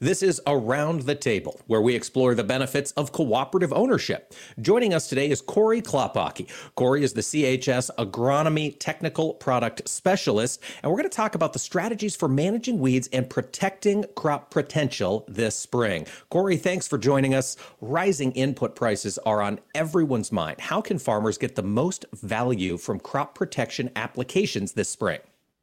This is Around the Table, where we explore the benefits of cooperative ownership. Joining us today is Corey Klopaki. Corey is the CHS Agronomy Technical Product Specialist, and we're going to talk about the strategies for managing weeds and protecting crop potential this spring. Corey, thanks for joining us. Rising input prices are on everyone's mind. How can farmers get the most value from crop protection applications this spring?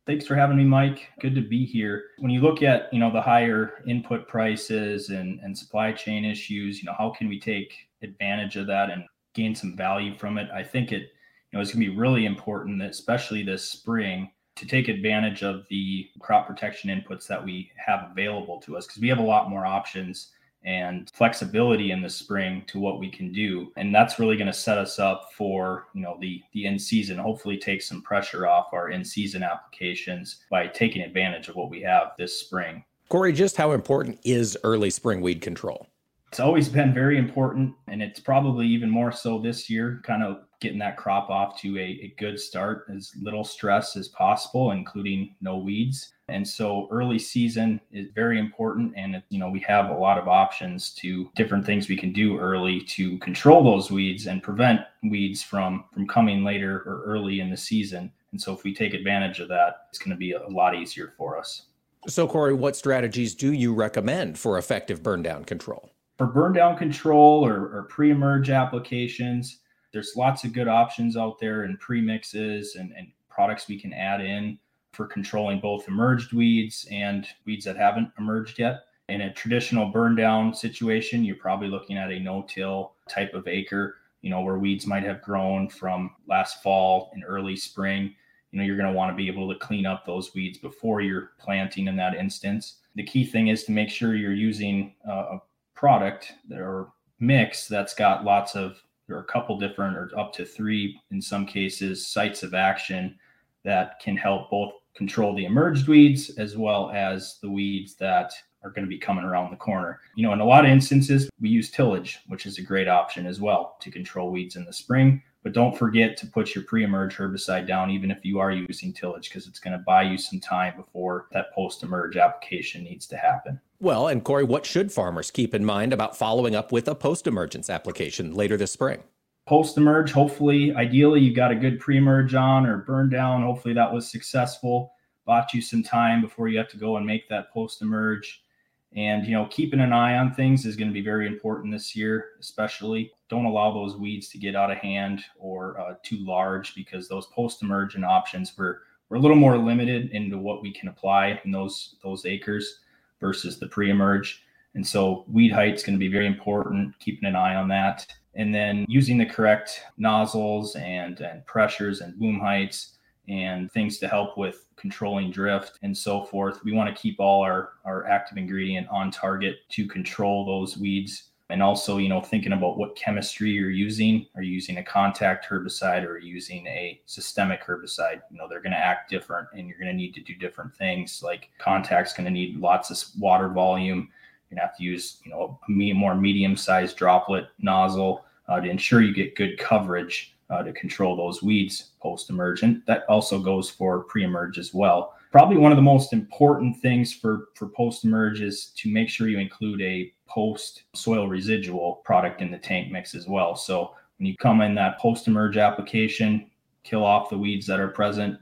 Thanks for having me, Mike. Good to be here. When you look at, the higher input prices and supply chain issues, how can we take advantage of that and gain some value from it? I think it's going to be really important, especially this spring, to take advantage of the crop protection inputs that we have available to us, because we have a lot more options and flexibility in the spring to what we can do. And that's really going to set us up for, the in season, hopefully take some pressure off our in season applications by taking advantage of what we have this spring. Corey, just how important is early spring weed control? It's always been very important, and it's probably even more so this year, kind of getting that crop off to a good start, as little stress as possible, including no weeds. And so early season is very important. And, we have a lot of options to different things we can do early to control those weeds and prevent weeds from coming later or early in the season. And so if we take advantage of that, it's going to be a lot easier for us. So, Corey, what strategies do you recommend for effective burn down control? For burn down control or pre-emerge applications, there's lots of good options out there and premixes and products we can add in for controlling both emerged weeds and weeds that haven't emerged yet. In a traditional burn down situation, you're probably looking at a no-till type of acre, where weeds might have grown from last fall and early spring. You're going to want to be able to clean up those weeds before you're planting in that instance. The key thing is to make sure you're using a product or mix that's got lots of, or a couple different or up to three, in some cases, sites of action that can help both control the emerged weeds as well as the weeds that are going to be coming around the corner. In a lot of instances, we use tillage, which is a great option as well to control weeds in the spring. But don't forget to put your pre-emerge herbicide down, even if you are using tillage, because it's going to buy you some time before that post-emerge application needs to happen. Well, and Corey, what should farmers keep in mind about following up with a post-emergence application later this spring? Post-emerge, hopefully, ideally, you got a good pre-emerge on or burn down. Hopefully that was successful, bought you some time before you have to go and make that post-emerge. And, keeping an eye on things is going to be very important this year, especially. Don't allow those weeds to get out of hand or too large, because those post-emergent options, we're a little more limited into what we can apply in those acres versus the pre-emerge. And so weed height is going to be very important, keeping an eye on that. And then using the correct nozzles and pressures and boom heights and things to help with controlling drift and so forth. We want to keep all our active ingredient on target to control those weeds. And also, thinking about what chemistry you're using. Are you using a contact herbicide or are you using a systemic herbicide? They're going to act different and you're going to need to do different things. Like contact's going to need lots of water volume. You're going to have to use, a more medium-sized droplet nozzle to ensure you get good coverage to control those weeds post-emergent. That also goes for pre-emerge as well. Probably one of the most important things for post-emerge is to make sure you include a post-soil residual product in the tank mix as well. So when you come in that post-emerge application, kill off the weeds that are present,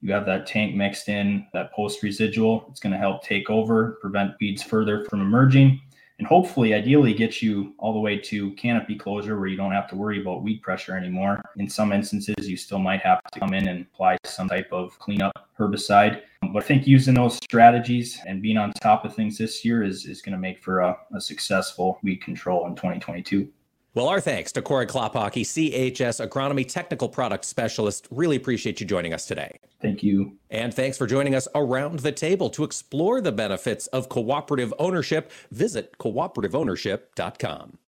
you have that tank mixed in, that post-residual. It's going to help take over, prevent weeds further from emerging, and hopefully, ideally, get you all the way to canopy closure where you don't have to worry about weed pressure anymore. In some instances, you still might have to come in and apply some type of cleanup herbicide. But I think using those strategies and being on top of things this year is going to make for a successful weed control in 2022. Well, our thanks to Corey Klopaki, CHS Agronomy Technical Product Specialist. Really appreciate you joining us today. Thank you. And thanks for joining us Around the Table. To explore the benefits of cooperative ownership, visit cooperativeownership.com.